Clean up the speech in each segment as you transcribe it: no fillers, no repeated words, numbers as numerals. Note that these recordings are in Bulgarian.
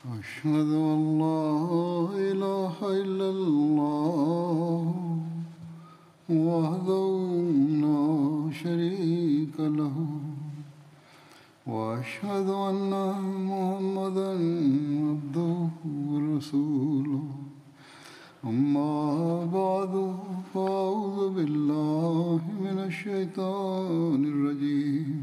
أشهد أن لا إله إلا الله وحده لا شريك له وأشهد أن محمدا عبده ورسوله أما بعد فأعوذ بالله من الشيطان الرجيم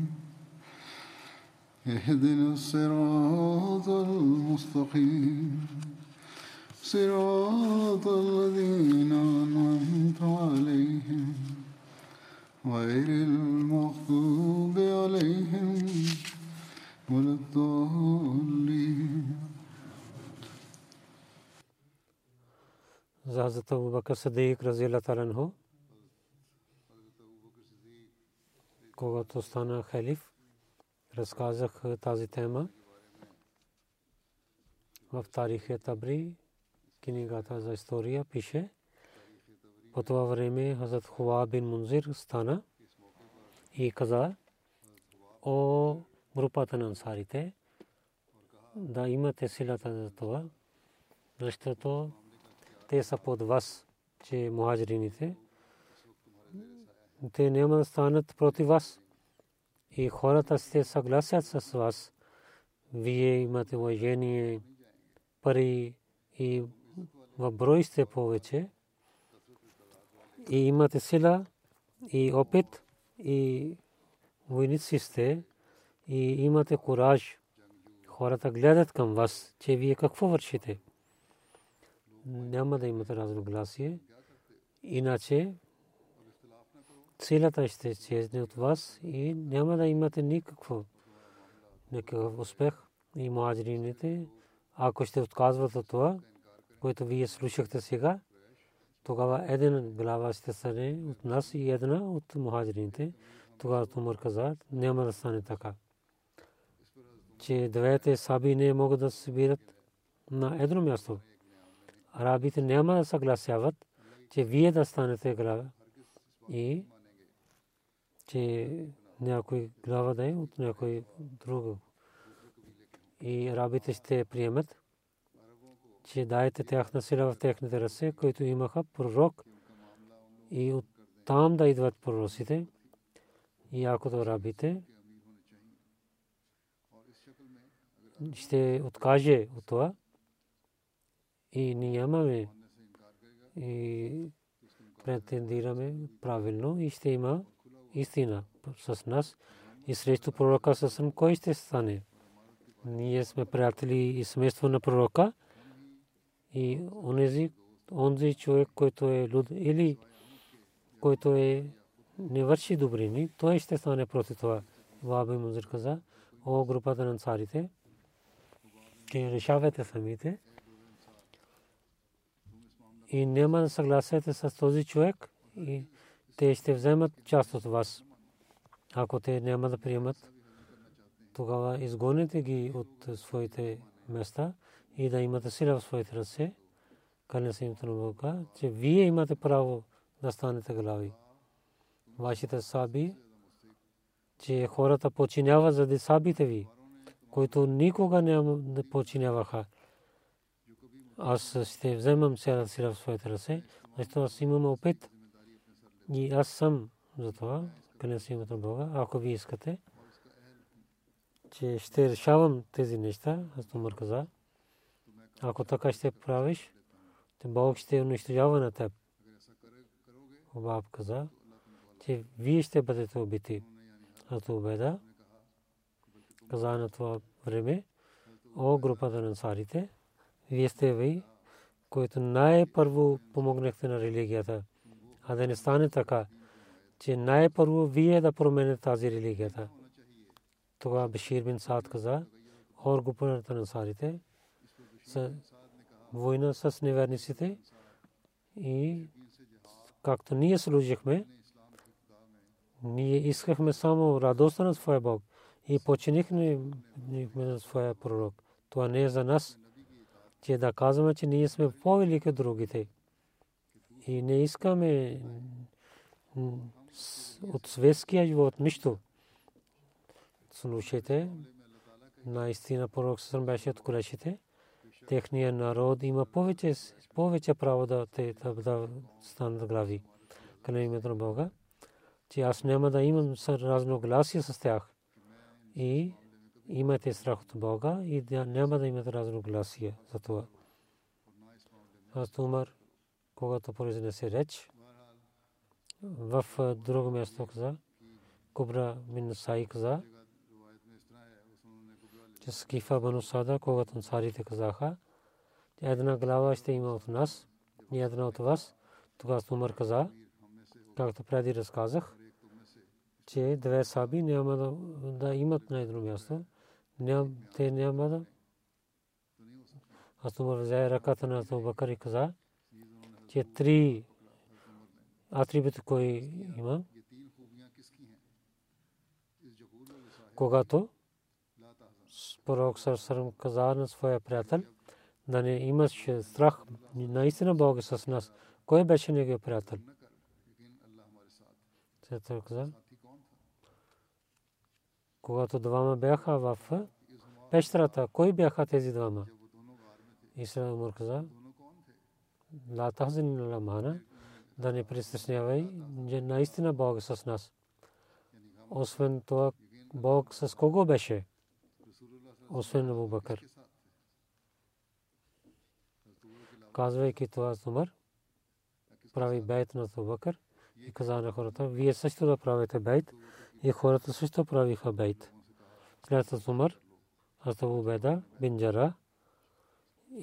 اهدنا الصراط المستقيم صراط الذين أنعمت عليهم غير المغضوب عليهم ولا الضالين. حضرت ابو بکر صدیق رضی اللہ تعالیٰ عنہ когато стана халиф разказах тази тема в Тарихе Табри, книгата за история пише. По това време Хазрат Хуа бин Мунзир стана и каза: о групата на ансарите, да имате силата за това, защото те са под вас, че мухаджирините, те няма да станат против вас. И хората се съгласят с вас. Вие имате уважение, пари и в брой сте повече. И имате сила и опит и войници сте и имате кураж. Хората гледат към вас, че вие какво вършите. Няма да имате разногласие. Иначе силата ще изчезне от вас и няма да имате никакъв успех. И муаджирините, ако ще отказват от това, което вие слушахте сега, тогава една глава ще стане от нас и една от муаджирините. Тогава Умар каза: няма да стане така, че двете саби не могат да се събират на едно място. Арабите няма да съгласяват, че вие да станете глава и че някой глава да е от някой друг. И арабите ще приемат, че дайте тяхна сила в техните ръце, които имаха пророк, и оттам да идват пророците. И ако арабите ще откаже от това и нямаме и претендираме правилно и ще има истина с нас и срещу пророка със съм, кой ще стане? Ние сме приятели и семейство на пророка и онзи човек, който е люд или който е не върши добрини, той ще стане против това. Ваби Мунзир каза: о групата на ансарите, че решавате самите и няма да съгласяте с този човек и те ще вземат част от вас. Ако те няма да приемат, тогава изгоните ги от своите места и да имате сила в своите ръце. Каля се им търбука, че вие имате право да станете глави. Вашите саби, че хората починяват заради сабите ви, които никога не починяваха. Аз ще вземам сила в своите ръце, защото аз имам опит и аз съм за това. Клянсимата Бога, ако ви искате, че ще решавам тези неща, аз Умар каза, ако така ще правиш, то Бог ще унищожава на теб. Баб каза, че вие ще бъдете убити. Аз убеда, каза на това време, о групата на ансарите, вие сте ви, които най-първо помогнахте на религията, а да не стане така, че най-първо вие да променете тази религията. Тогава Башир бин Саад каза: хор групата на ансарите война с неверниците и както ние служихме, ние искахме само радостта на своя Бог и починихме на своя пророк. Това не е за нас, че да казваме, че ние сме по-велики от другите и не искаме от светския живот нищо. Слушайте, наистина пророк със беше от курейшите. Техният народ има повече право да станат глави. Към името на Бога, че аз няма да имам разногласия с тях. И имате страх от Бога и няма да имате разногласия за това. Аз умър, когато произнесе реч, в друго място каза, Кубра бин Саи каза, че Скифа бин Усада, когато ансарите казаха, една глава ще има от нас и една от вас. Тогава Умар каза, както преди разказах, че две саби няма да имат на едно място. Те няма да... Аз Умар взе ръката на Абу Бакър и каза, че три атрибута, кои има, когато пророк Сърсърм каза на своя приятел, да не имаш страх, наистина Бог е с нас. Кой беше неговия приятел? Той каза, когато двама бяха в пещерата, кой бяха тези двама? Исра Умар каза, ла тахзин ла мана, да не притеснявай, наистина Бог е с нас. Освен това, Бог с кого беше? Освен Абу Бакър. Казвайки това, Умар прави бейт на Абу Бакър и каза на хората, вие също да правите бейт, и хората също правиха бейт. След Умар, Абу Убайда бин Джарах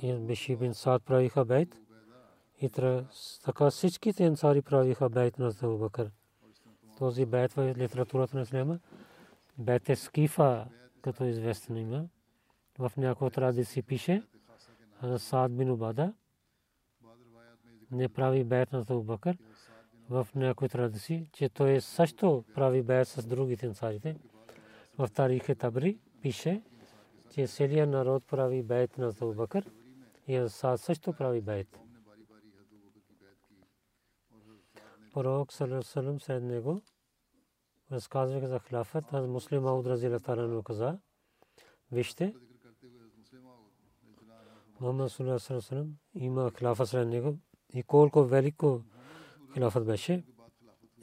и Биши бин Саад правиха бейт, и така всичките ансари правиха бейт на Абу Бакър. Този бейт в литературата на исляма, бейт е скифа, като известен има. В някои традиции пише, Саад бин Убада не прави бейт на Абу Бакър. В някои традиции, че той също прави бейт с другите ансарите. В Тарих Табри пише, че целият народ прави бейт на Абу Бакър и Саад също прави бейт. Пророк саллаллаху алейхи ва саллям след него разказвайки за хилафът, аз муслим Ауд разияллаху таала анху каза, вижте, Мухаммад саллаллаху алейхи ва саллям има хилафът след него и колко велико хилафът беше.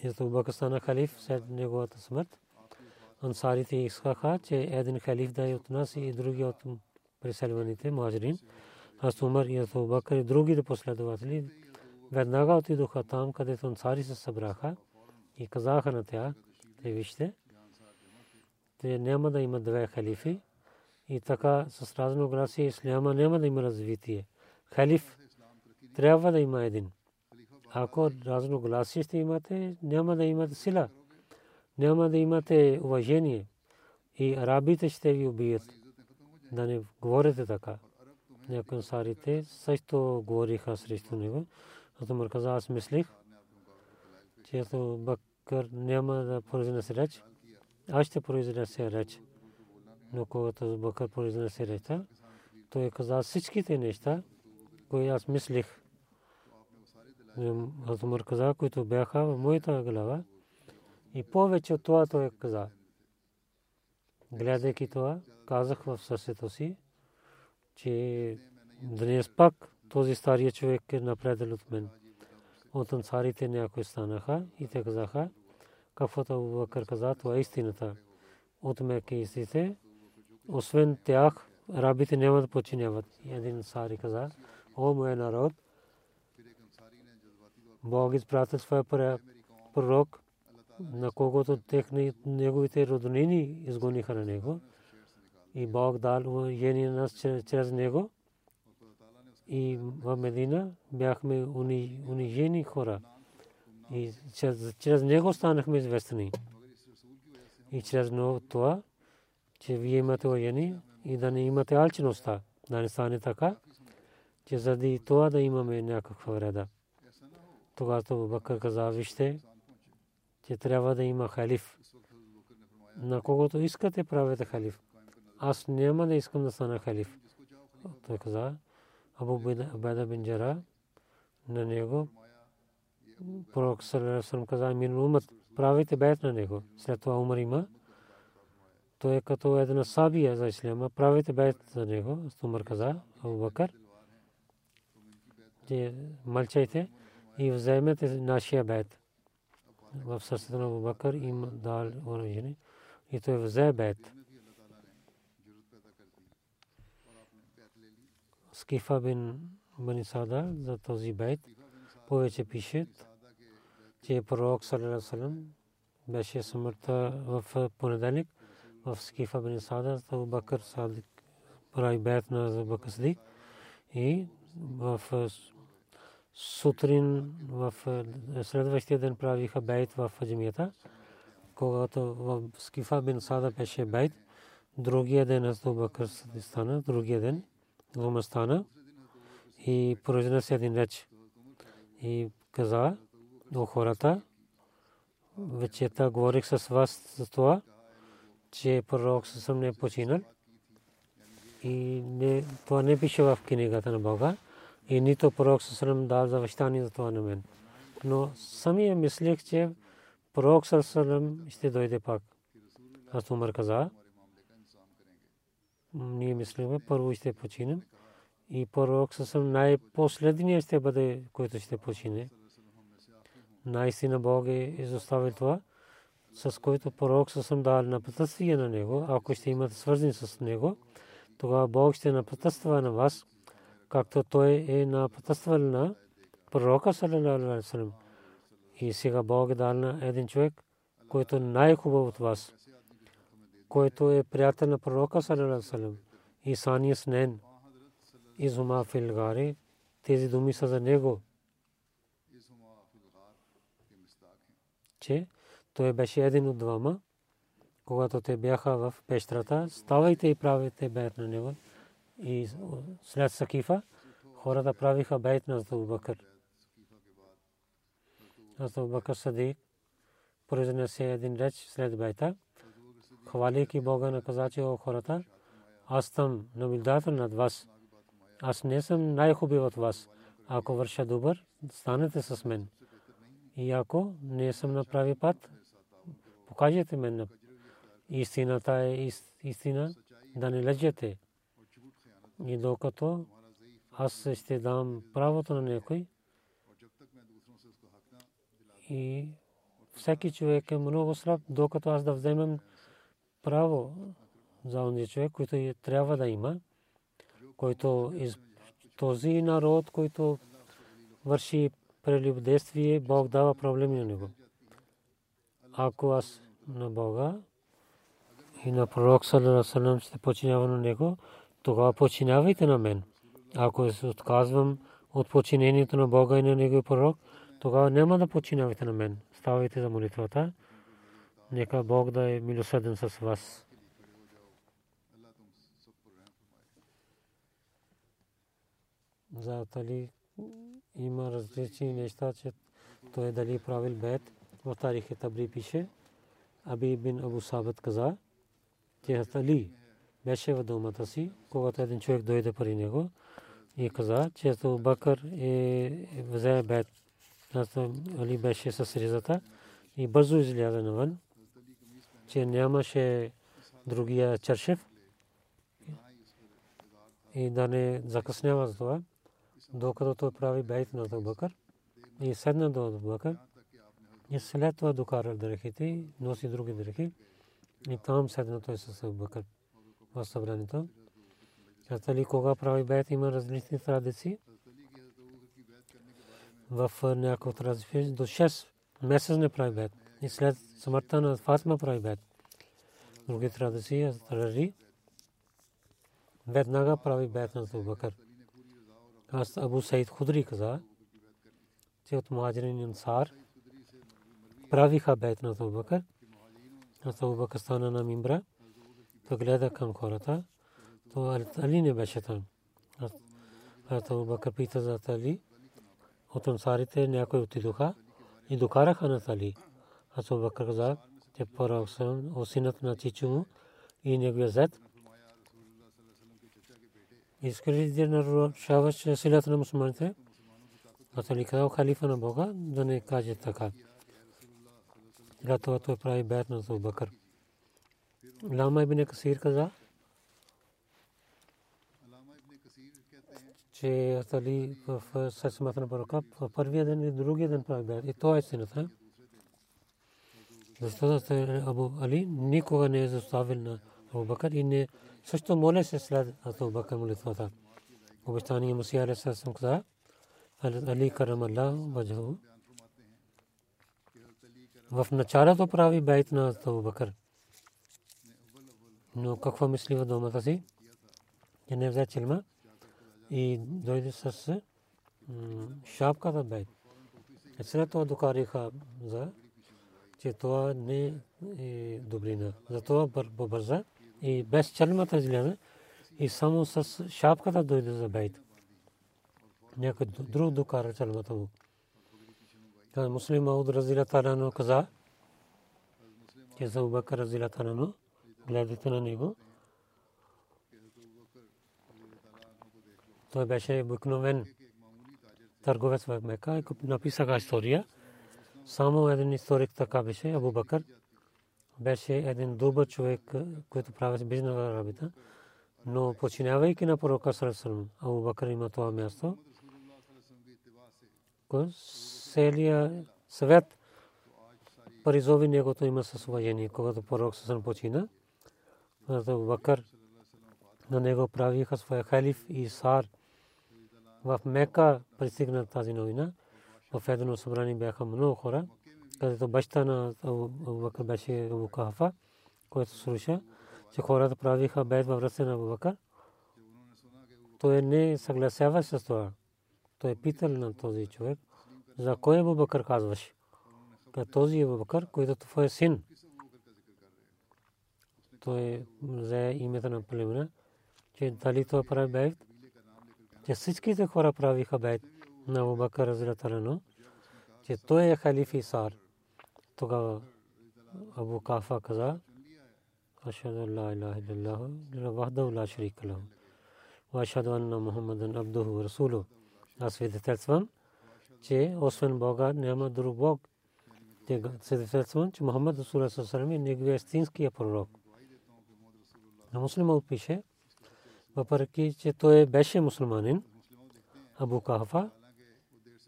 И Абу Бакър стана халиф след неговата смърт. Ансарите искаха, че един халиф да е от нас и други от преселваните муаджирин. Аз Умар и Абу Бакър и другите последователи веднага отидоха там, където ансари се събраха и казаха на тях, вижте, те няма да има две халифи и така с разногласие исляма няма да има развитие. Халиф трябва да има един. Ако разногласие ще имате, няма да имате сила, няма да имате уважение и арабите ще ви убият. Да не говорите така. Някои ансарите също говориха срещу него. Умар каза, аз мислих, че Абу Бакър няма да произнесе реч. Аз ще произнесе реч. Но когато Абу Бакър произнесе речта, той каза всичките неща, които аз мислих. Умар каза, които бяха в моята глава. И повече от това той каза. Гледайки това, казах в сърцето си, че днес пак този стария човек е напредел от мен. От ансарите някои станаха и те казаха, каквото Абу Бакър каза, това е истината. От меккийците, освен тях, арабите няма да подчиняват. Един ансари каза, о, моя народ, Бог изпратил своя пророк, на когото неговите роднини изгониха на него. И Бог дал уважение на нас чрез него. И в Медина бяхме унижени хора. И чрез него станахме известни. И чрез това, че вие имате воени и да не имате алчността, да не стане така, че заради това да имаме някаква вреда. Тогато Бакър каза, вижте, че трябва да има халиф. На когото искате, правете халиф. Аз няма да искам да стана халиф. Той каза, Абу Убайда бин Джарах, на него пророк Салам каза, Амин Умат, правите бейт на него. След това Умар има. Той е като една сабия за Ислама, правите бейт за него. Умар каза, Абу Бакър, мълчайте и вземете нашия бейт. В сърцето на Абу Бакър им дал оръжие и той взе бейт. Скифа бин Саада за този бейт повече пише, че пророк саллалаху алейхи ва саллям беше смъртта в понеделник в Скифа бин Саада. Абу Бакър Садик прави бейт на Абу Бакър Садик и в сутрин в следващия ден правиха бейт в джамията. Когато в Скифа бин Саада беше бейт, другия ден Абу Бакър Садик стана, другия ден Умар стана и произнесе един реч и каза до хората, вечерта говорих с вас за това, че пророк съм не починал и това не пише в книгата на Бога и нито пророк съм дал завещание за това на мен. Но самия мислех, че пророк съм ще дойде пак. Аз Умар каза, ние мислиме, първо ще починем и пророк съм най-последният ще бъде, който ще почине. Наистина Бог е изоставил това, с който пророк съм дал напътствие на него. Ако ще имате свързани с него, тогава Бог ще напътства на вас, както той е напътствал на пророка саллалаху алейхи ва саллям. И сега Бог е дал на един човек, който най-хубав от вас, който е приятел на пророка саллалаху алейхи ва саллям. Исания снен изума фил гари, тези думи са за него, че той беше един от двама, когато те бяха в пещерата. Ставайте и правите бейт на него. И след Сакифа хората правиха бейт на Абу Бакър. Абу Бакър Садик произнесе един реч след бейта, хвалейки Бога на казачи о хората, аз съм наблюдател над вас. Аз не съм най-хубив от вас. Ако върша добър, станете с мен. И ако не съм на прави път, покажете мен. Истината е истина, да не лъжете. И докато аз ще дам правото на някой, и всеки човек е много слаб, докато аз да вземем право за онзи човек, който трябва да има, който из този народ, който върши прелюбодействие, Бог дава проблеми на него. Ако аз на Бога и на пророк саллалаху алейхи ва саллям ще починявам на него, тогава починявайте на мен. Ако се отказвам от починението на Бога и на него пророк, тогава няма да починявате на мен. Ставайте за молитвата. Нека Бог да е милосърден с вас. Затали има различни неща, че той дали правил бейт. В Тарих Табри пише, Аби бин Абу Сабит каза, че Али беше в домата си, когато един човек дойде при него и каза, че Абу Бакър взе бейт. Али беше с ризата и бързо изляза навън, че нямаше другия чершев и да не закъснява за това, докато той прави бейт на Абу Бакър и седна до Абу Бакър и след това докара дрехите, носи други дрехи и там седна той с Абу Бакър в събранието. Хазрат Али кога прави бейт има различни традиции. В някои традиции до 6 месеца не прави бейт и след смъртта на Фатима прави бейт. Други традиции Али веднага прави бейт на Абу Бакър. Аз Абу Саид Худри каза, че от муаджирин ансар правиха бейт на Абу Бакър. Аз Абу Бакър стана на мимбра, то гледа към хората, то Али не беше там. Абу Бакър пита за Али. От ансарите някой отидоха и докараха на Али. Абу Бакър каза: те поръсен осинът на чичу му и неговия зет. Искали да нарушаваше силата на мусулманите. Али казал халифа на Бога да не каже така. Затова той прави бейт на Абу Бакър. Лама ибн Касир каза, че Али в съсмата на Барака в първия ден и другия ден прави бейт. И това е истината. Защото Абу Али никога не е заставил на Абу Бакър и не също моля се след Абу Бакър молитвата. Обещание Мусия алейхиссалам каза: Али карамаллаху ваджаху. В началото прави бейт на Абу Бакър. Но какво мисли в домата си? Я не взе челма и дойде с шапката бейт. След това докариха за че това не е добрина. Затова бърза и без челмата излезе и само с шапката дойде за бейт. Някой друг докара челмата му. Муслим Мауд разила талано каза, че за Абу Бакър разила талано гледате на него. Той беше обикновен търговец в Мека и написаха история. Само един историк така беше, Абу Бакър. Беше един добър човек, който прави бизнес работа, но починявайки на пророка саллаллаху Абу Бакър има това място. Целия свят призови негото има със уважение, когато пророк саллаллаху почина. Абу Бакър на него правиха своя халиф и сар. В Мека пристигна тази новина. В едно събрание бяха много хора, където баща на Абу Бакър беше Абу Кахафа, който слуша, че хората правиха бейт във връзка на Абу Бакър. Той не съгласява с това. Той питал на този човек, за кой Абу Бакър казваш? Този Абу Бакър, който твой син. Той взе името на племена, че дали той прави бейт, че всичките хора правиха бейт на Абу Бакър разията рано, че той е халиф и сар. Тогава Абу Кафа каза: Ашхаду ла илаха илляллаху вахдаху ла шарика лаху ва ашхаду анна Мухаммадан абдуху ва расулуху. Аз свидетелствам, че освен Бога няма друг Бог. Те свидетелствам, че Мухаммад Расулуллах саллаллаху алейхи ва саллям е неговият истински пророк. На муслима пише, въпреки че той беше мусулманин, Абу Кафа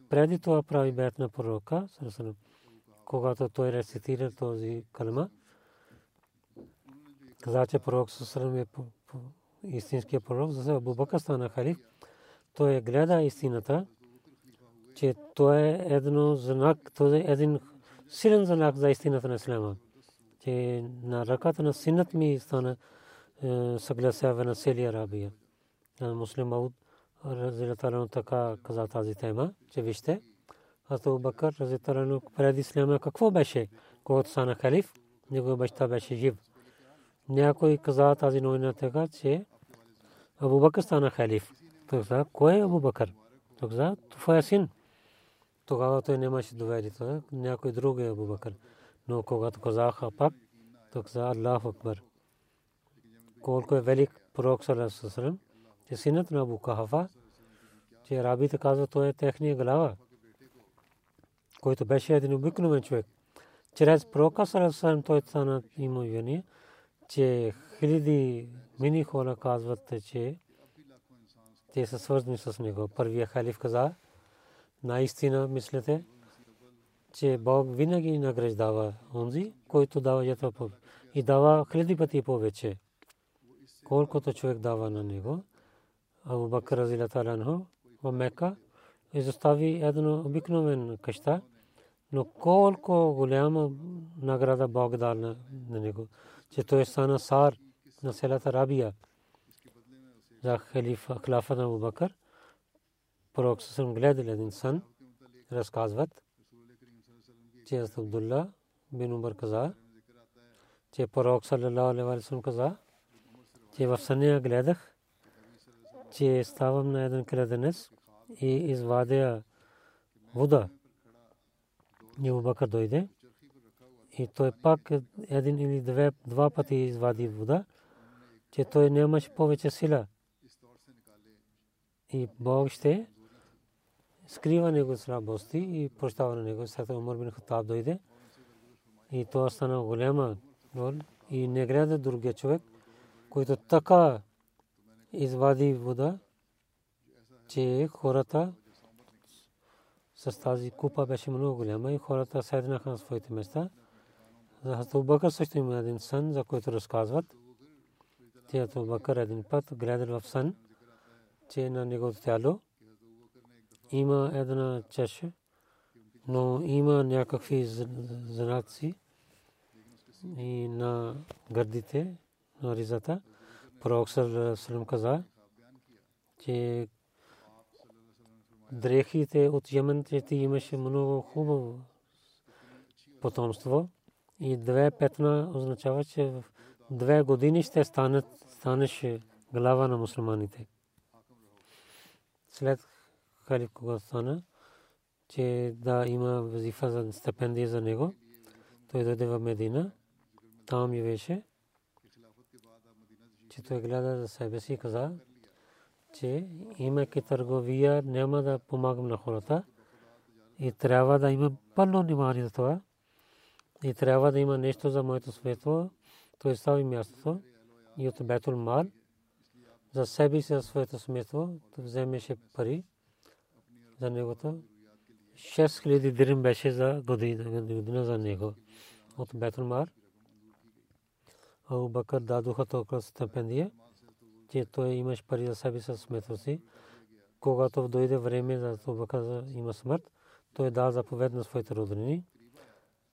преди това прави бейт на пророка саллаллаху. Когато той рецитира този калма, каза, че пророк саллаллаху е истинският пророк, за Абу Бакър стана халиф. Той гледа истината, че той е едно знак, той е един силен знак за истината на исляма. Че на ръката на синът ми стана съгласява на целия Арабия. Муслим Мауд разилатарано така каза тази тема, че вижте, Абу Бакър разилатарано преди исляма какво беше, когато стана халиф, него баща беше жив. Някой каза тази новина така, че Абу Бакър стана халиф. Той каза: кой е Абу Бакър? Той каза: твоя син. Тогава той нямаше доверие, някой друг е Абу Бакър. Но когато казаха пак, той каза: Аллаху акбар. Колко е велик пророк саллаллаху алейхи ва саллям. Че синът на Абу Кахафа, че арабите казват, той е техния глава, който беше един обикновен човек. Чрез пророка саллаллаху алейхи ва саллям той стана имунен, че хиляди мини хора казват, че те са свързани с него. Първият халиф каза: наистина мислите, че Бог винаги награждава онзи, който дава жертва и дава хиляди пъти повече, колкото човек дава на него. Абу Бакър разилата ланху в Мека изостави едно обикновен къща, но колко голяма награда Бог дал на него, че той стана сар на селата Арабия за халифа на Абу Бакър. Пророк съм гледал един сън, разказват, че Абдулла бин Умар каза, че пророк саллаллаху алейхи ва саллям каза, че в съня гледах, че ставам на един кладенец и извадя вода. Абу Бакър дойде и той пак един или два пъти извади вода, че той нямаше повече сила. И Бог ще скрива него слабости и прощава на него. След това Умар бин Хаттаб дойде и това стана голяма вол и не гряде другия човек, който така извади вода, че хората с тази купа беше много голяма и хората седнаха на своите места. За Абу Бакър също има един сън, за който разказват. Те Абу Бакър един път гледал в сън, че на неговото тяло има една чаша, но има някакви знаци и на гърдите, на ризата. Пророк ﷺ каза, че дрехите от Йемен имаше много хубаво потомство и 2 петна означава, че в 2 години ще станеш глава на мусулманите. След халиф, когато стана, че да има вазифа за стипендия за него, той дойде в Медина, там и беше, че той гледа за себе си и каза, че имайки търговия няма да помагам на хората и трябва да има пълно внимание за това и трябва да има нещо за моето светло. Той остави мястото и от Бейтул Мал за себе си, за своето сметло, вземеше пари за негото. 6000 дирхам беше за година за него от Бейтул Мал. Абу Бакър дадоха толкова стипендия, че той имаш пари за себе си, за сметло си. Когато дойде време за Абу Бакър има смърт, той дал заповед на своите роднини.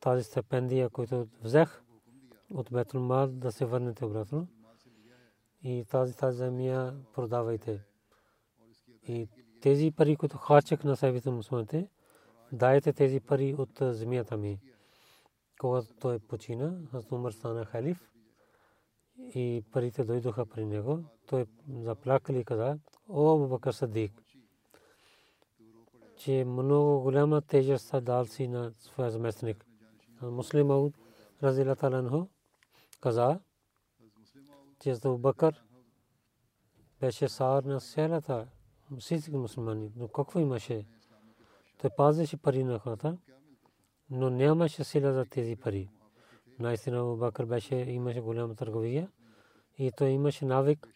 Тази стипендия, която взех от Бейтул Мал, да се върнете обратно. И тази земя продавайте. И тези пари, които харчах на себе си мусулманите, дайте тези пари от земята ми. Когато той почина, Хазрат Умар стана халиф и парите дойдоха при него. Той заплака и каза: "О, Абу Бакър Садик, че много голяма тежест дал си на своя заместник." Муслим Ауд разилата ланху каза, че Абу Бакър беше сар на селата, всички мусулмани, но какво имаше? Той пазеше пари на хората, но нямаше сила за тези пари. Наистина Абу Бакър беше, имаше голяма търговия и той имаше навик,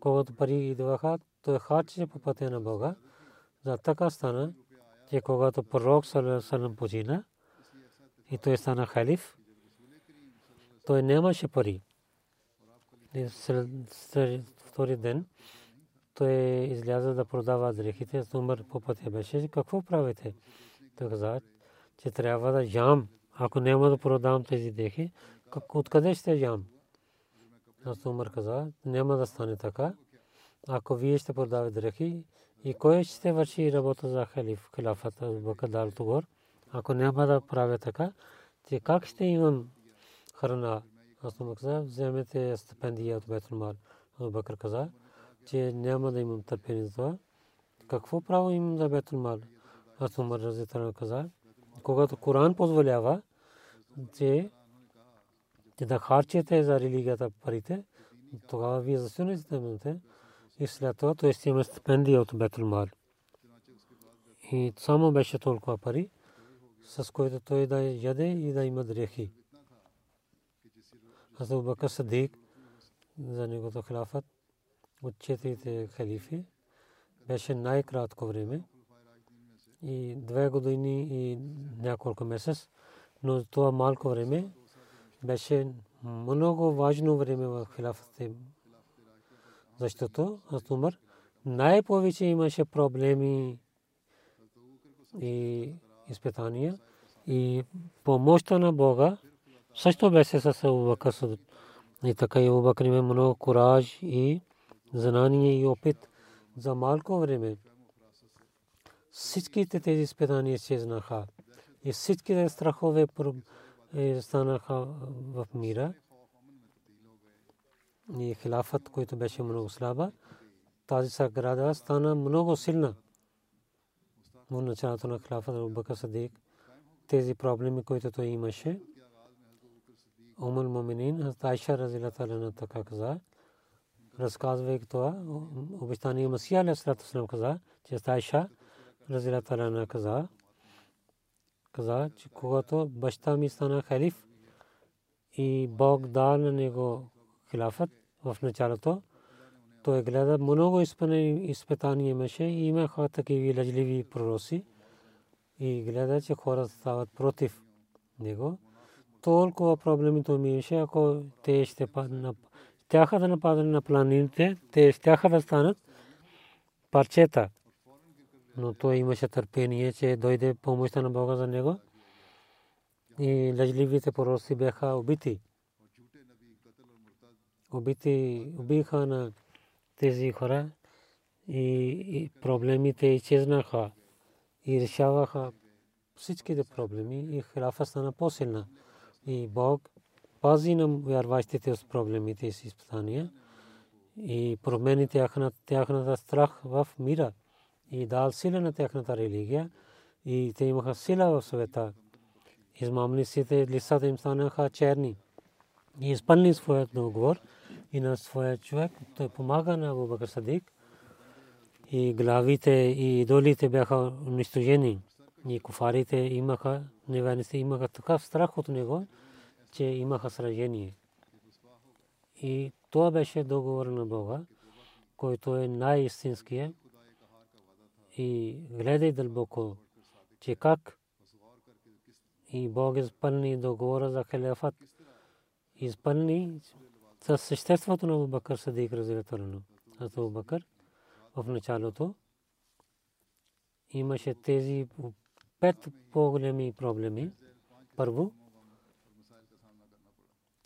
когато пари идваха, той харчеше по пътя на Бога. За така стана, че когато пророк ﷺ почина и той стана халиф, той нямаше пари. Втори ден той изляза да продава дрехите. Умар по пътя беше: "Какво правите?" Той каза, че трябва да ям. Ако няма да продам тези дрехи, откъде ще ям? Умар каза: "Няма да стане така. Ако вие ще продавате дрехи, и кой ще върши работа за халифата Абу Бакър дал тугор? Ако няма да правя така, че как ще имам храна?" Абу Бакър: "Вземете стипендия от Бейтул Мал." Абу Бакър каза, че няма да имам търпение за това. Какво право имам за Бейтул Мал? Абу Умар разитана каза, когато Коран позволява, че да харчете за религията парите, тогава вие защо не стимате? И след това той ще има стипендия от Бейтул Мал. И само беше толкова пари, с които той да яде и да има дрехи. Абу Бакър Садик за негото халифат от 4-те халифи беше най-кратко време и 2 години и няколко месец, но това малко време беше много важно време в халифата, защото Хазрат Умар най-повече имаше проблеми и изпитания и помощта на Бога също беше с Абу Бакър. И така Абу Бакър има много кураж и знание и опит за малко време. Всичките тези изпитания изчезнаха и всичките страхове станаха в мира. И халифът, който беше много слаба, тази сграда стана много силна в началото на халафата на Абу Бакър Сидик. Тези проблеми, които той имаше, Умул Муминин Хазрат Айша разияллаху анха така каза, разказвайки това, обещания Масия алейхи салату вассалам каза, че Айша разияллаху анха каза, че когато баща ми стана халиф и Бог даде на него халафат в началото, той гледа много изпитания имаше и имаха такива лъжливи пророци и гледа, че хората стават против него. Толкова проблеми той имаше, ако те ще тяха да нападат на планините, те щяха да станат парчета. Но той имаше търпение, че дойде помощта на Бога за него и лъжливите пророци бяха убити. Убиха на тези хора и проблемите изчезнаха и решаваха всичките проблеми и халафа стана по-силна. И Бог пази на вярващите от проблемите с изпитания и промени тяхната страх в мира и дал сила на тяхната религия и те имаха сила в света. Измамниците лицата им станаха черни и изпълни своят договор и на своя човек. Той помага на Абу Бакър Сидик и главите и идолите бяха унищожени и куфарите имаха, невярниците имаха такъв страх от него, че имаха сражение. И това беше договор на Бога, който е най-истинският и гледай дълбоко, че как и Бог изпълни договора за халифат, изпълни със съществото на Абу Бакър Сидик разияллаху анху. Абу Бакър в началото имаше тези 5 по-големи проблеми. Първо,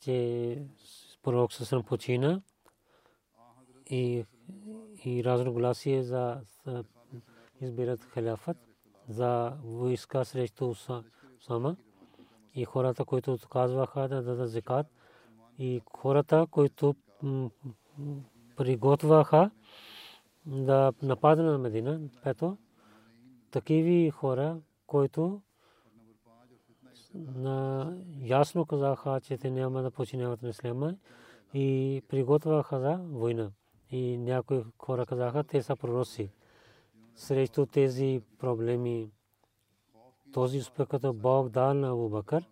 че пророк със почина и разногласие за избират халифат, за войска срещу Усама и хората, които отказваха да дадат закат и хората, които приготвяха да нападнат на Медина. Пето, такива хора, които ясно казаха, че те няма да починяват на исляма и приготвяха за война. И някои хора казаха, те са пророци. Срещу тези проблеми, този успех, като Бог дал на Абу Бакър,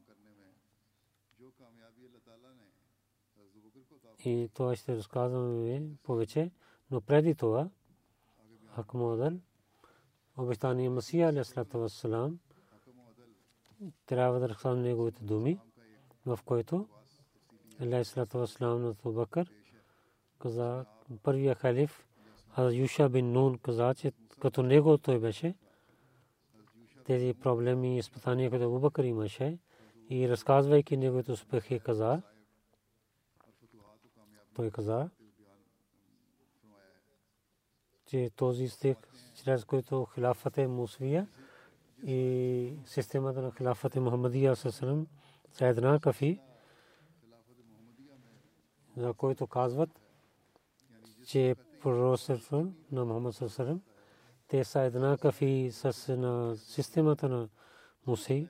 и това ще разказваме повече, но преди това Акмодъл обещание Масия алейхи салату ва салам трябва да разказваме неговите думи, в който алейхи салату ва салам на Абу Бакър каза, първия халиф Юша бин Нун каза, че като него той беше тези проблеми и изпитания, които Абу Бакър имаше и разказвайки неговите успехи каза, той каза, че този стих, чрез който халифът е Мусвия и системата на халифът е Мухаммадия със Сайдна Кафи, за който казват, че пророците на Мухаммад със те Сайдна Кафи с системата на Муси.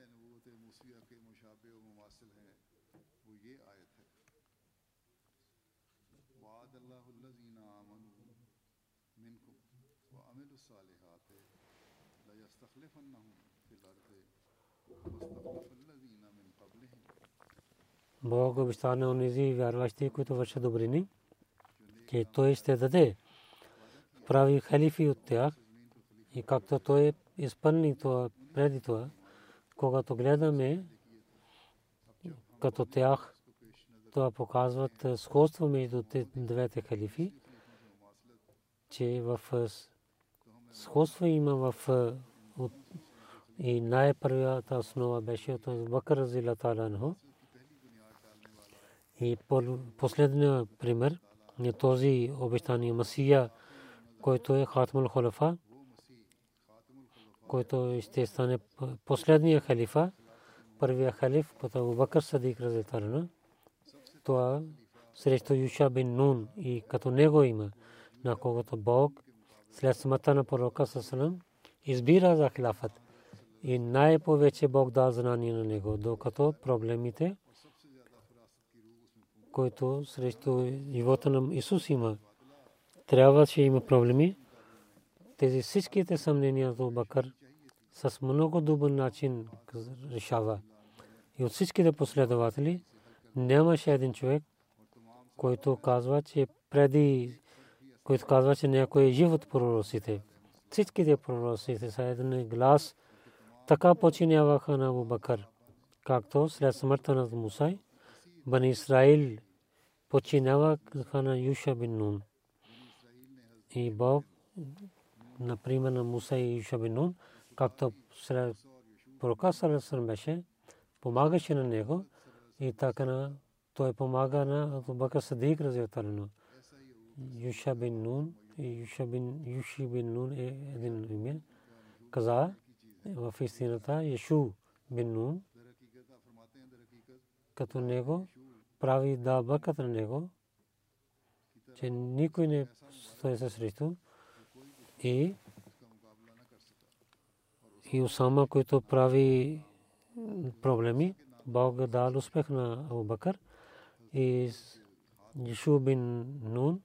Бог обеща на онези вярващи, които вършат добрини, че той ще даде прави халифи от тях. И както той изпълни това преди това, когато гледаме като тях, това показват сходство между двете халифи, че в сходство има в и най-първата основа беше от Абу Бакър разияллаху анху. И последния пример е този обещания Масия, който е Хатмул Хулафа, който ще стане последния халифа, първия халиф под Абу Бакър Сидик разияллаху анху. Това срещу Юша бин Нун и като него има. на когото Бог след смъртта на пророка Сасалам избира за хилафът. И най-повече Бог да знание на него, докато проблемите, които срещу живота на Исус има, трябваше има проблеми. Тези всичките съмнения Абу Бакър с много добър начин решава. И от всичките последователи нямаше един човек, който казва, че преди, който казва, че някой е жив от пророците. Всичките пророците са един глас. Така починяваха на Абу Бакър, както след смъртта на Муса, Бани Исраил починяваха на Юша бин Нун. И Бог, например, на Муса и Юша бин Нун, както след пророка Сарасан беше, помагаше на него и така той помага на Абу Бакър Сидик разъятарно. Юша бин Нун и Юши бин Нун е един име. Каза в истината Йешу бин Нун като него прави да бакът на него, че никой не стои срещу и Усама, който прави проблеми. Бог дал успех на Абу Бакър и Йешу бин Нун.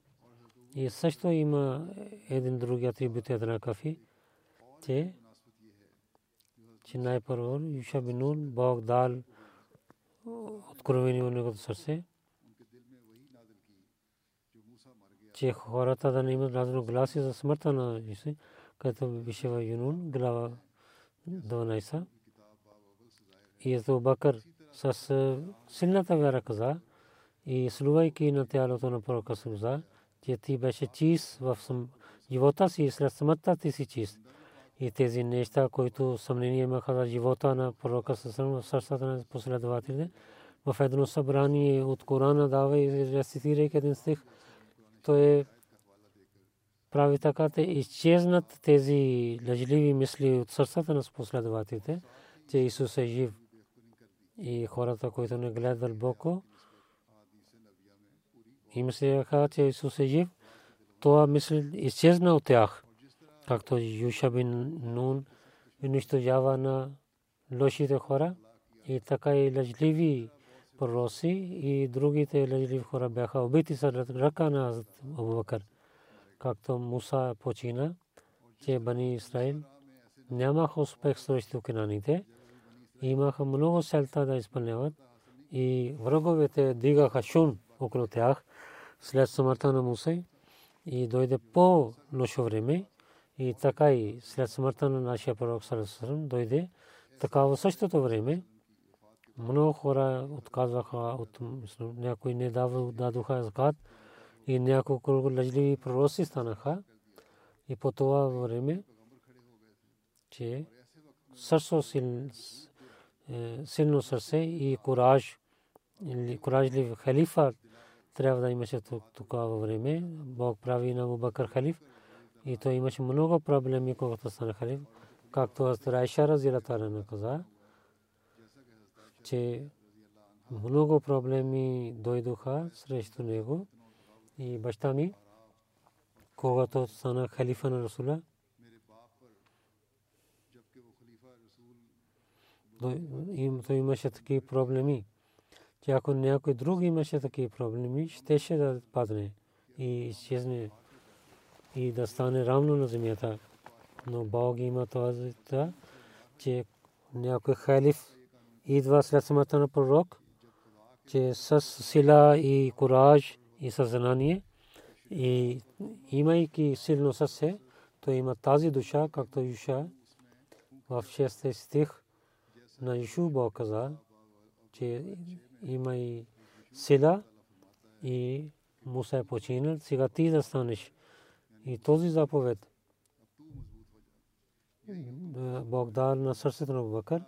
И също има един други атрибут, една кафи, че най-първо Йешу бин Нун Бог дал откровение в неговото сърце, че хората да не имат разно гласи за смъртта на Исус, като пише в Юнун, глава 12. И Абу Бакър с силната вяра каза и слувайки на тялото на пророка Суза, че ти беше чист в живота си и след смъртта ти си чист. И тези неща, които съмнение имаха за живота на пророка Сасалам в сърцата на последователите, в едно събрание от Корана дава и рецитирайки един стих, той прави така, те изчезнат тези лъжливи мисли от сърцата на последователите, че Исус е жив. И хората, които не гледат дълбоко и мислеха, че Исус е жив, това мисъл изчезна от тях. Както Юша бин Нун унищожава на лошите хора и така и лъжливи пророци и другите лъжливи хора бяха убити с ръка на Абу Бакър. Както Муса почина, че Бани Исраил нямаха успех срещу кинаните, имаха много селта да изпълняват и враговете дигаха шум около тях след смъртта на Муса и дойде по-лошо време. И така и след смъртта на нашия пророк Сарасарам дойде. Така в същото време много хора отказваха от някои не дадоха закат и няколко лъжливи пророци станаха. И по това време, че силно сърце и кураж, куражлив халифа трябва да имаше такова време. Бог прави на Абу Бакър халиф. И той имаше много проблеми, когато стана халиф, както Айша разияллаху анха каза, че много проблеми дойдоха срещу него. И баща ми, когато стана халифа на Расула, той имаше такива проблеми, че ако някой друг имаше такива проблеми, щеше да падне и изчезне и да стане равно на земята. Но Бог има това, че някой халиф идва след смъртта на пророк, че с сила и кураж и съзнание и имайки силно сърце, то има тази душа, както Юша в 6 стих на Йешу Бог каза, че има и сила и Муса е починал, сега ти да станеш. И този заповед Бог дал на сърцето на Абу Бакър.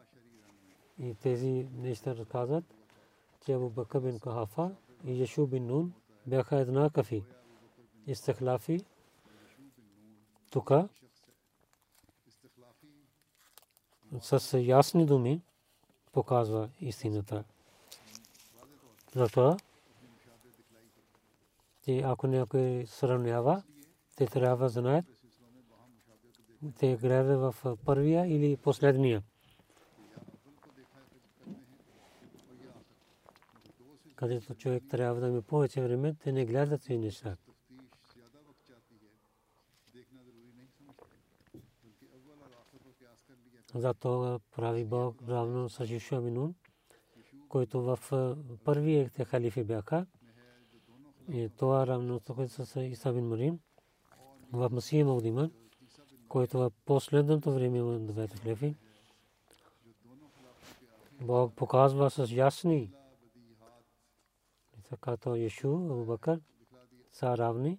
И тези неща разказват, че Абу Бакър бин Кахафа и Йешу бин Нун бяха еднакви истихлафи. Тук с ясни думи показва истината. Затова, че ако някой сравнява те трябва да знаят. Те града в първия или последния. Където човек трябва да има повече време, те не гледат тези неща. Зато прави Бог равно с Йошуа бин Нун, който в първите халифи бяха. И това равно с Иса бин Марим. В Масия Магдима, който в последното време на двете халифи, Бог показва с ясни. Като Йошуа, Абу Бакър са равни.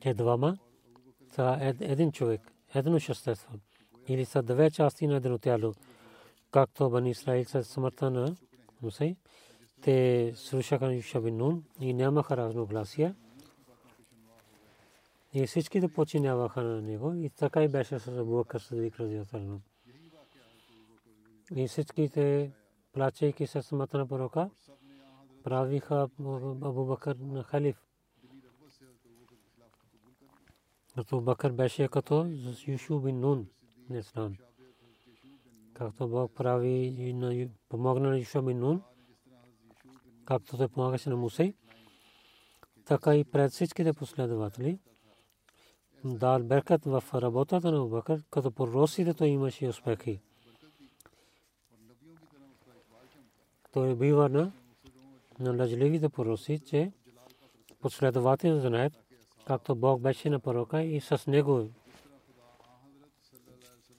Те двама са един човек, едно шестество. Или са две части на едно тяло. Както Бани Исраил са смъртта на Мусей, те слушаха Йошуа бин Нун и нямаха разногласия. И всичките подчиняваха на него. И така и беше с Абу Бакър Сидик радийаллаху анху. И всичките, плачейки се смъртта на пророка, правиха Абу Бакър на халиф. Абу Бакър беше като Йошуа бин Нун. Както Бог прави, помогна на Йошуа бин Нун, както той помагаше на Мусей, така и пред всичките последователи. Дал беркат в работата на Абу Бакър, като пророците той имаше успехи. Той бива на лъжливите пророци, че последователи знаят, както Бог беше на пророка и с него.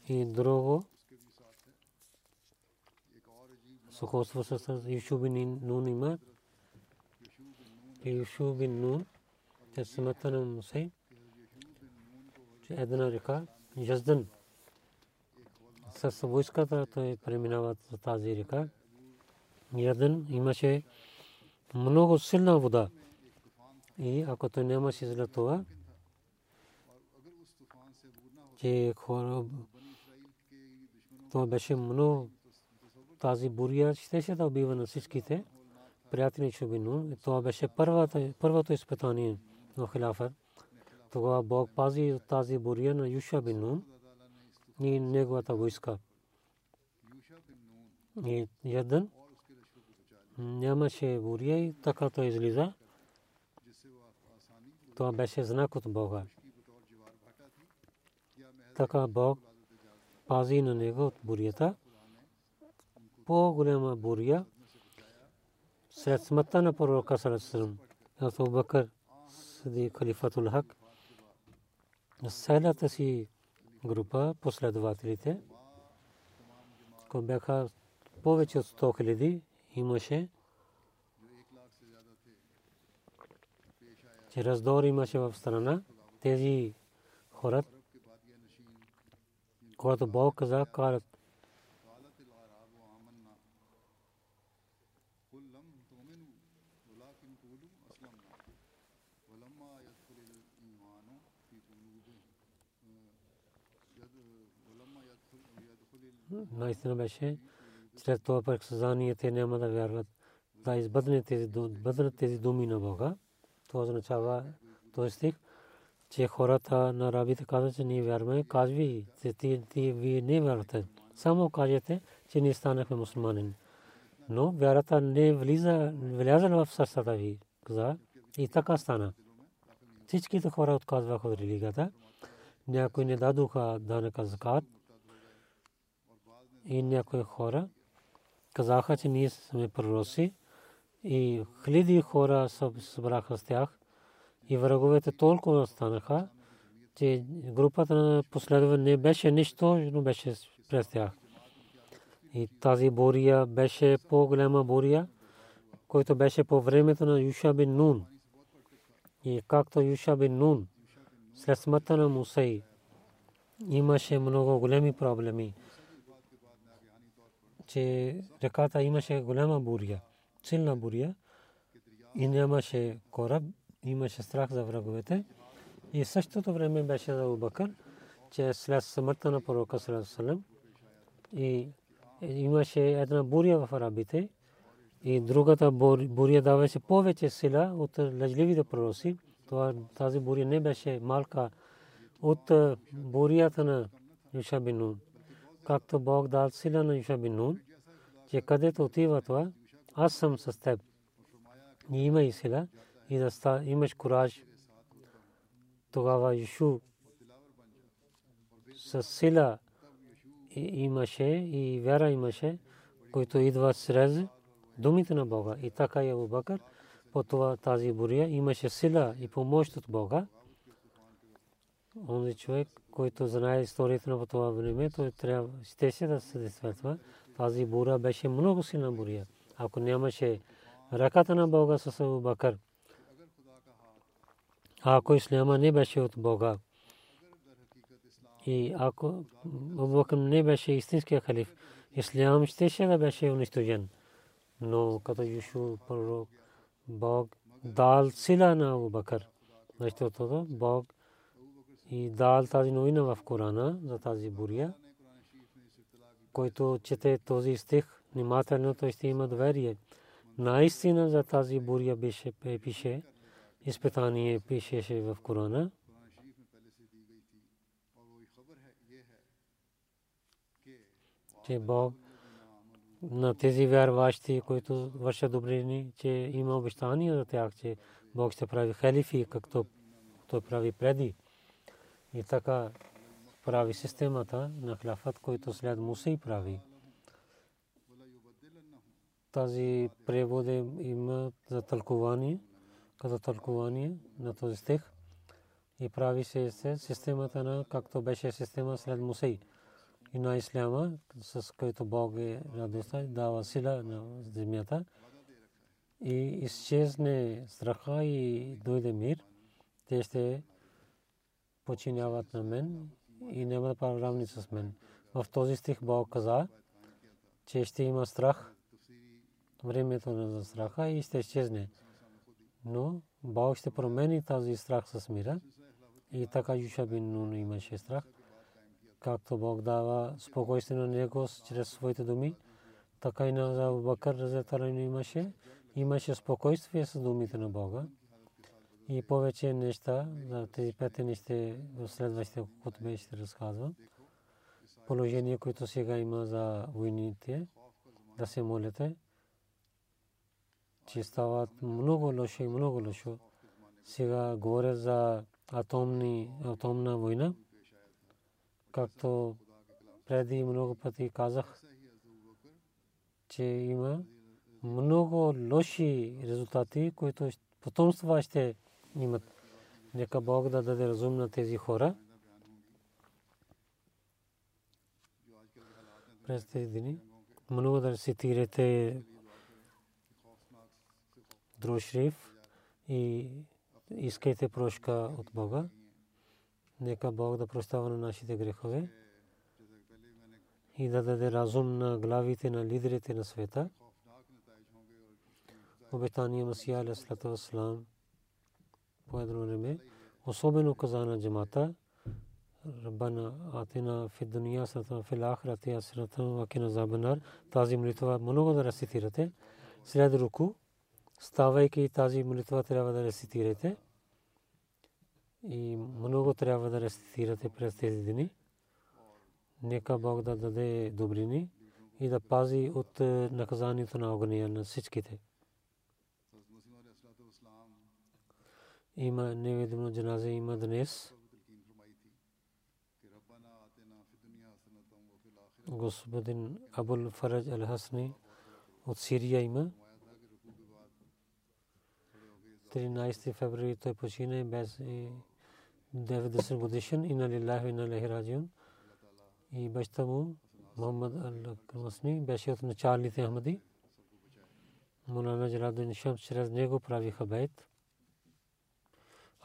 И друго сходство с Йошуа бин Нун има. Йошуа бин Нун е смъртта на Мусей. Една река, Яздан. С войската той преминава за тази река. Яздан имаше много силна вода. И ако той нямаше за това, че хора това беше много, тази буря щеше да убива на всичките приятели на Йошуа бин Нун. Това беше първото изпитание на хилафът. Тогава Бог пази от тази буря на Йошуа бин Нун и неговата войска. И Яздан нямаше буря и така той излиза. Това беше знак от Бога. Така Бог пази на него от бурята. По-голяма буря след смъртта на пророка салам. Абу Бакър Сидик халифатул Хак селата си група последователите, които бяха повече от 100 хиляди, имаше че раздор имаше в страна. Тези хора, когато Бог каза, карат наистина беше чрез това предсказание, те няма да вярват, да избъднат тези думи на Бога. Това означава, този стих, че хората на арабите казват, че ние вярваме. Казви, че вие не вярвате. Само кажете, че ние станахме мусульманин. Но вярата не влязала в сърцата ви. И така стана. Всичките хора отказваха от религията. Някои не дадоха данъка закат. И някои хора казаха, че ние сме пророци. И хиляди хора събраха с тях. И враговете толкова станаха, че групата на последователи не беше нищо, но беше през тях. И тази буря беше по-голяма буря, която беше по времето на Йошуа бин Нун. И както Йошуа бин Нун след смъртта на Мусей имаше много големи проблеми, че реката имаше голяма буря, силна буря и нямаше кораб, имаше страх за враговете. И същото време беше за Абу Бакър, че след смъртта на пророка салам и имаше една буря в арабите и другата буря даваше повече сила от лъжливите пророци. тази буря не беше малка от бурята на Юша бин Нун. Както Бог дал сила на Юша бин Нун, че където отива това, аз съм с теб. Имай сила и да имаш кураж. Тогава Юшу с сила имаше и вяра имаше, който идва срез думите на Бога. И така и Абу Бакър по това тази буря имаше сила и помощ от Бога. Онзи човек, който знае историята на това време, той трябва да се действа. Тази буря беше много силна буря. Ако нямаше ръката на Бога с Абу Бакър, ако исляма не беше от Бога и ако Абу Бакър не беше истинския халиф, ислям щеше да беше унищожен. Но като Юшу пророк, Бог дал сила на Абу Бакър. Защото Бог и дал тази новина в Корана за тази буря, който чете този стих внимателно, той ще има доверие. Наистина за тази буря беше пише, изпитание пишеше в Корана. Че Бог на тези вярващи, които вършат добрини, че има обещание за тях, че Бог ще прави халифи, както той прави преди. И така прави системата на халифат, който след Муса прави. Тази преводи има за тълкувание, като тълкувание на този стих. И прави се системата на както беше система след Муса. И на исляма, с който Бог е радостта, дава сила на земята и изчезне страха и дойде мир. Те ще починяват на мен и няма да правят равни с мен. В този стих Бог каза, че ще има страх, времето на страха и ще изчезне. Но Бог ще промени тази страх с мира и така Юша бин Нун имаше страх. Както Бог дава спокойствие на него чрез своите думи, така и на Абу Бакър разетарен имаше спокойствие с думите на Бога. И повече неща, за тези пет неща в следващите хутбе ще разказвам. Положение, което сега има за войните, да се молите, че стават много лошо. Сега говоря за атомна война. Както преди много пъти казах, че има много лоши резултати, които потомства ще имат. Нека Бог да даде разум на тези хора. През тези дни много да цитирате Дрошриф и искайте прошка от Бога. Нека Бог да прощава на нашите грехове и да даде разум на главите на лидерите на света. Обещание Масия алейхиссалату вассалам по едно време особено каза на джамата: Раббана атина фид дуния хасанатан фил ахирати хасанатан ва кина азабан нар. Тази молитва много да рецитирате. След руку, ставайки, тази молитва трябва да рецитирате. И много трябва да рецитирате през тези дни. Нека Бог да даде добрини и да пази от наказанието на огъня на всичките. Има невидимо джаназе, има днес. Господин Абул Фарадж Ал-Хасни от Сирия има. 13 февруари той почина без 90 годишен. Инна лиллахи ва инна илайхи раджиун. И баща му Мохамед Ал-Масни беше от началите ахмади. Мулана Джалалудин Шамс чрез него прави хабайт.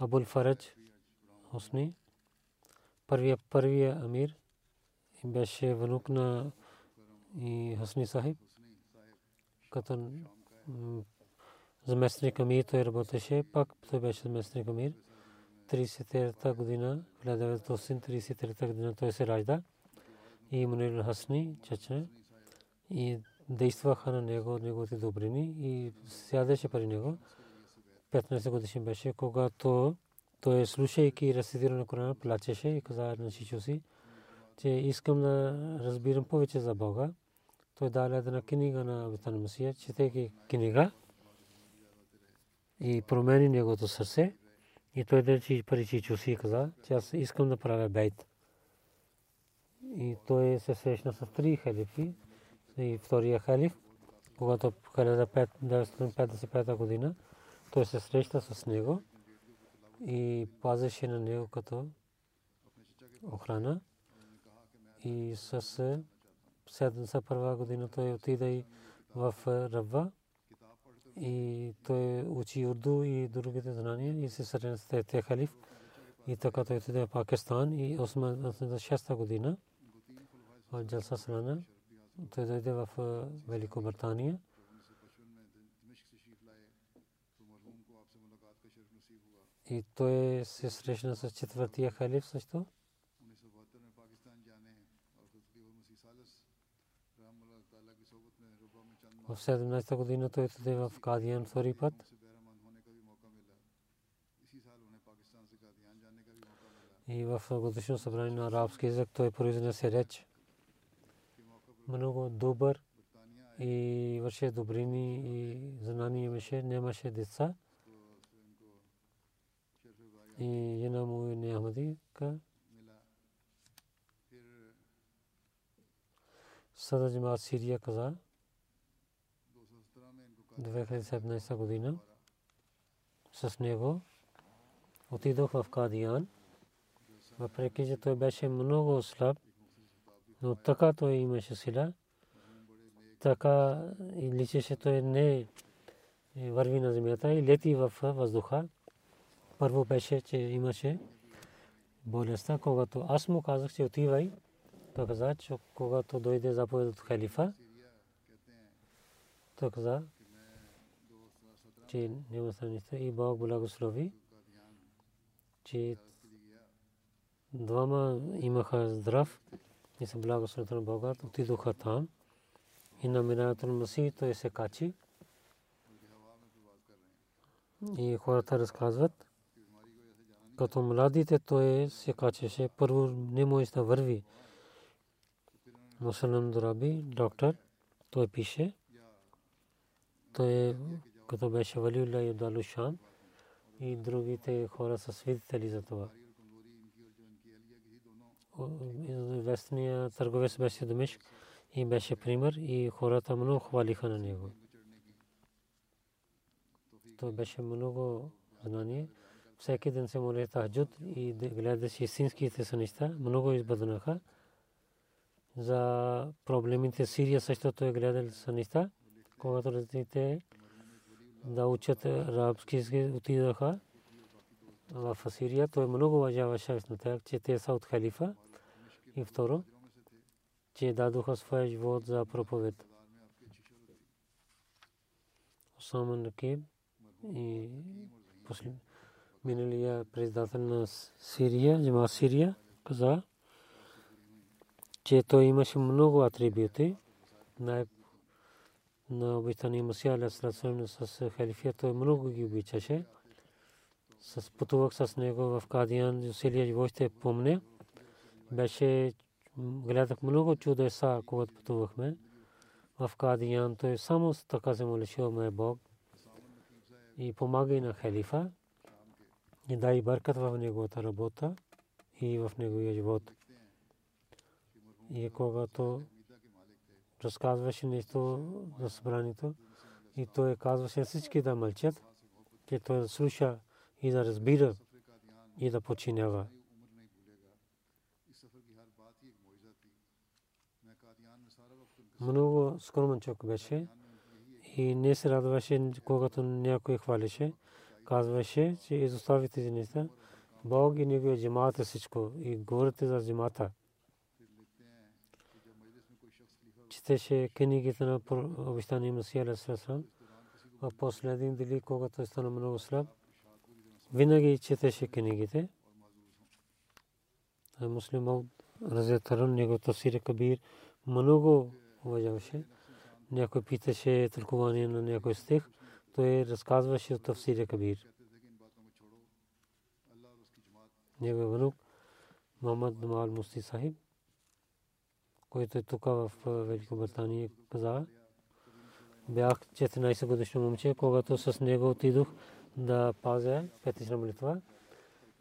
Абул Фарадж Хусни, първия амир, беше внук на Хусни Сахиб. Като заместник амир той работеше, пак той беше заместник амир. 1933 година той се ражда. И Мунир Хасни, чечен, и действаха на него, неговите добрини и сядеше при него. 15 годишен беше, когато той слушайки разцитиране на Корана плачеше и каза на сичо си, че искам да разбирам повече за Бога. Той даде една книга на Абитан Масия, четейки книга и промени неговото сърце. И той ден пари сичо си каза, че аз искам да правя бейт. И той се срещна с три халифи и втория халиф, когато 1955 година той се срещна с него и пазеше на него като охрана. И с 71 година той отиде в Рабва и той учи урду и другите знания и се срещна с третия халиф. И така той отиде в Пакистан и 1986 година в Джалса Салана той дойде в Великобритания. И той се срещна с четвъртия халиф също. В 17-та година той отиде в Кадиан втори път. И в годишно събрание на арабски език той произнесе реч. Много добър и върши добрини и знания имаше, нямаше деца. И една му неахмадика. Сада Джамаат Сирия каза 2017 година с него отидох в Кадиан. Въпреки че той беше много слаб, но така той имаше сила, така и личеше той не върви на земята и лети във въздуха. Първо беше, че имаше болестта, когато аз му казах, че отивай, той каза, че когато дойде заповед от халифа, той каза, че няма съмнение и Бог благослови, че двама имаха здрав и се благословят на Бога, отидоха там и на Мираят аль-Масих той се качи. И хората разказват, като младите той се качеше, първо не може да върви. Мусалам Дураби, доктор, той пише, той като беше Валиуллах и Абдул-Шам и другите хора са свидетели за това. Известният търговец беше Дамишк и беше пример и хората много хвалиха на него. Той беше много знание. Всеки ден се молеше тахаджуд и гледаше истинските сънища. Много избъднаха за проблемите в Сирия, също той гледал сънища. Когато родителите да учат арабски отидаха в Сирия, той много уважаваше на тях, че те са от халифа. И второ, че дадоха своя живот за проповед. Осаман Ракиб и миналия председател на Сирия, Джамаат Сирия, каза, че той имаше много атрибути. На обещания Масия алейхи с халифия той много ги обичаше. С пътувах с него в Кадиан, усилия живота помня. Беше гледах много чудеса, когато пътувахме в Кадиан. Той само така се молеше, мой Бог, и помагай на халифа и дай баркат в неговата работа и в неговия живот. И когато разказваше нещо за събранието и той казваше всички да мълчат, че той слуша и да разбира и да подчинява. Много скромен човек беше и не се радваше, когато някой хвалеше. Казваше, че изостави тези неща. Бог и неговия джамаат е всичко и говорите за джамаата. Четеше книгите на обещания Масия алейхи салам, а последен дали, когато стана много слаб, винаги четеше книгите. Муслим Ауд разетаран него тафсир Кабир много уважаваше. Някой питаше тълкувание на някой стих. той разказваше от Тафсир Кабир. Негов внук Мохамед Джамал Муфти Сахиб, който е тук в Великобритания, каза: бях 14 годишно момче, когато с него отидох да пазя петична молитва.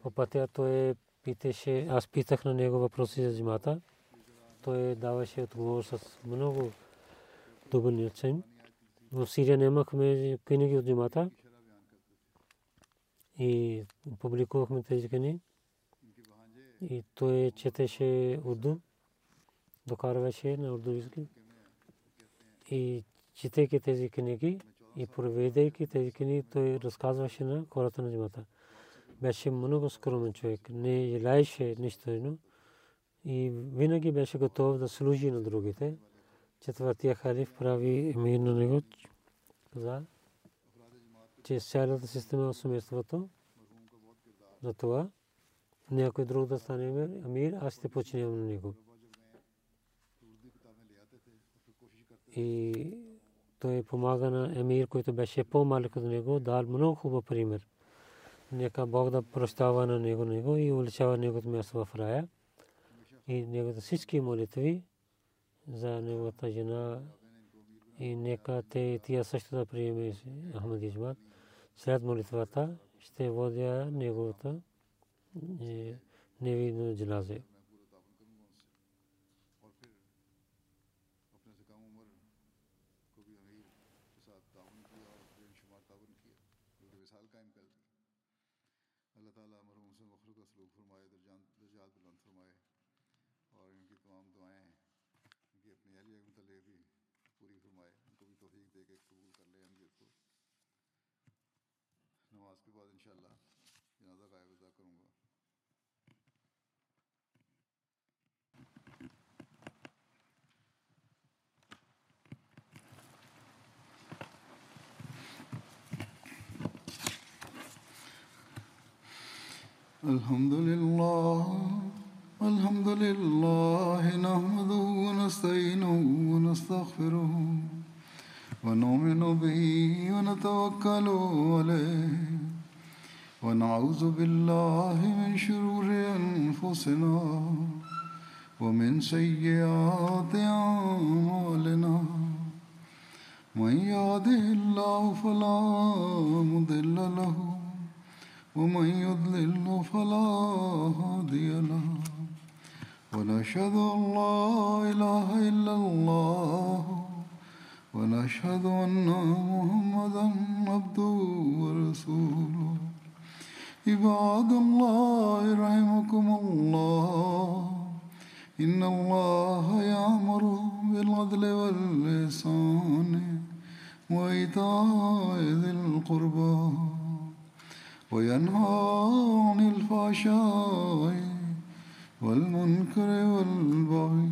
По пътя той питаше, аз питах на него въпроси за джамата. Той даваше отговор с много добър начин. В Сирия нямахме книги от джамата и публикувахме тези книги. И той четеше урду, докарваше на урдуски. И четейки тези книги и проведейки тези книги, той разказваше на хората на джамата. Беше много скромен човек, не желаеше нищо и винаги беше готов да служи на другите. Четвъртия халиф прави емир на него, каза, че цялата система на семейството, за това някой друг да стане емир, аз ще починявам на него. И той помага на емир, който беше по-малък от него, дал много хубав пример. Нека Бог да прощава на него и увеличава негото място в рая. И неговите всички молитви за неговата жена и нека тя също да приеме Ахмади джамат. След молитвата ще водя неговото невинно джаназе. الحمد لله نحمده ونستعينه ونستغفره ونؤمن به ونتوكل عليه ونعوذ بالله من شرور أنفسنا ومن سيئات أعمالنا من يهده الله فلا مضل له ومن يضلل فلا هادي له ونشهد أن لا إله إلا الله ونشهد أن محمدا عبده ورسوله عباد الله رحمكم الله إن الله يأمر بالعدل والإحسان وإيتاء ذي القربى وينهى عن الفحشاء والمنكر والبغي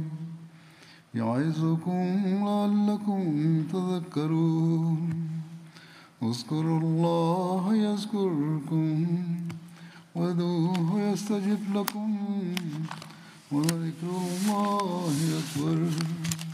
يعظكم لعلكم تذكرون اذكروا الله يذكركم وادعوه يستجب لكم وذكر الله أكبر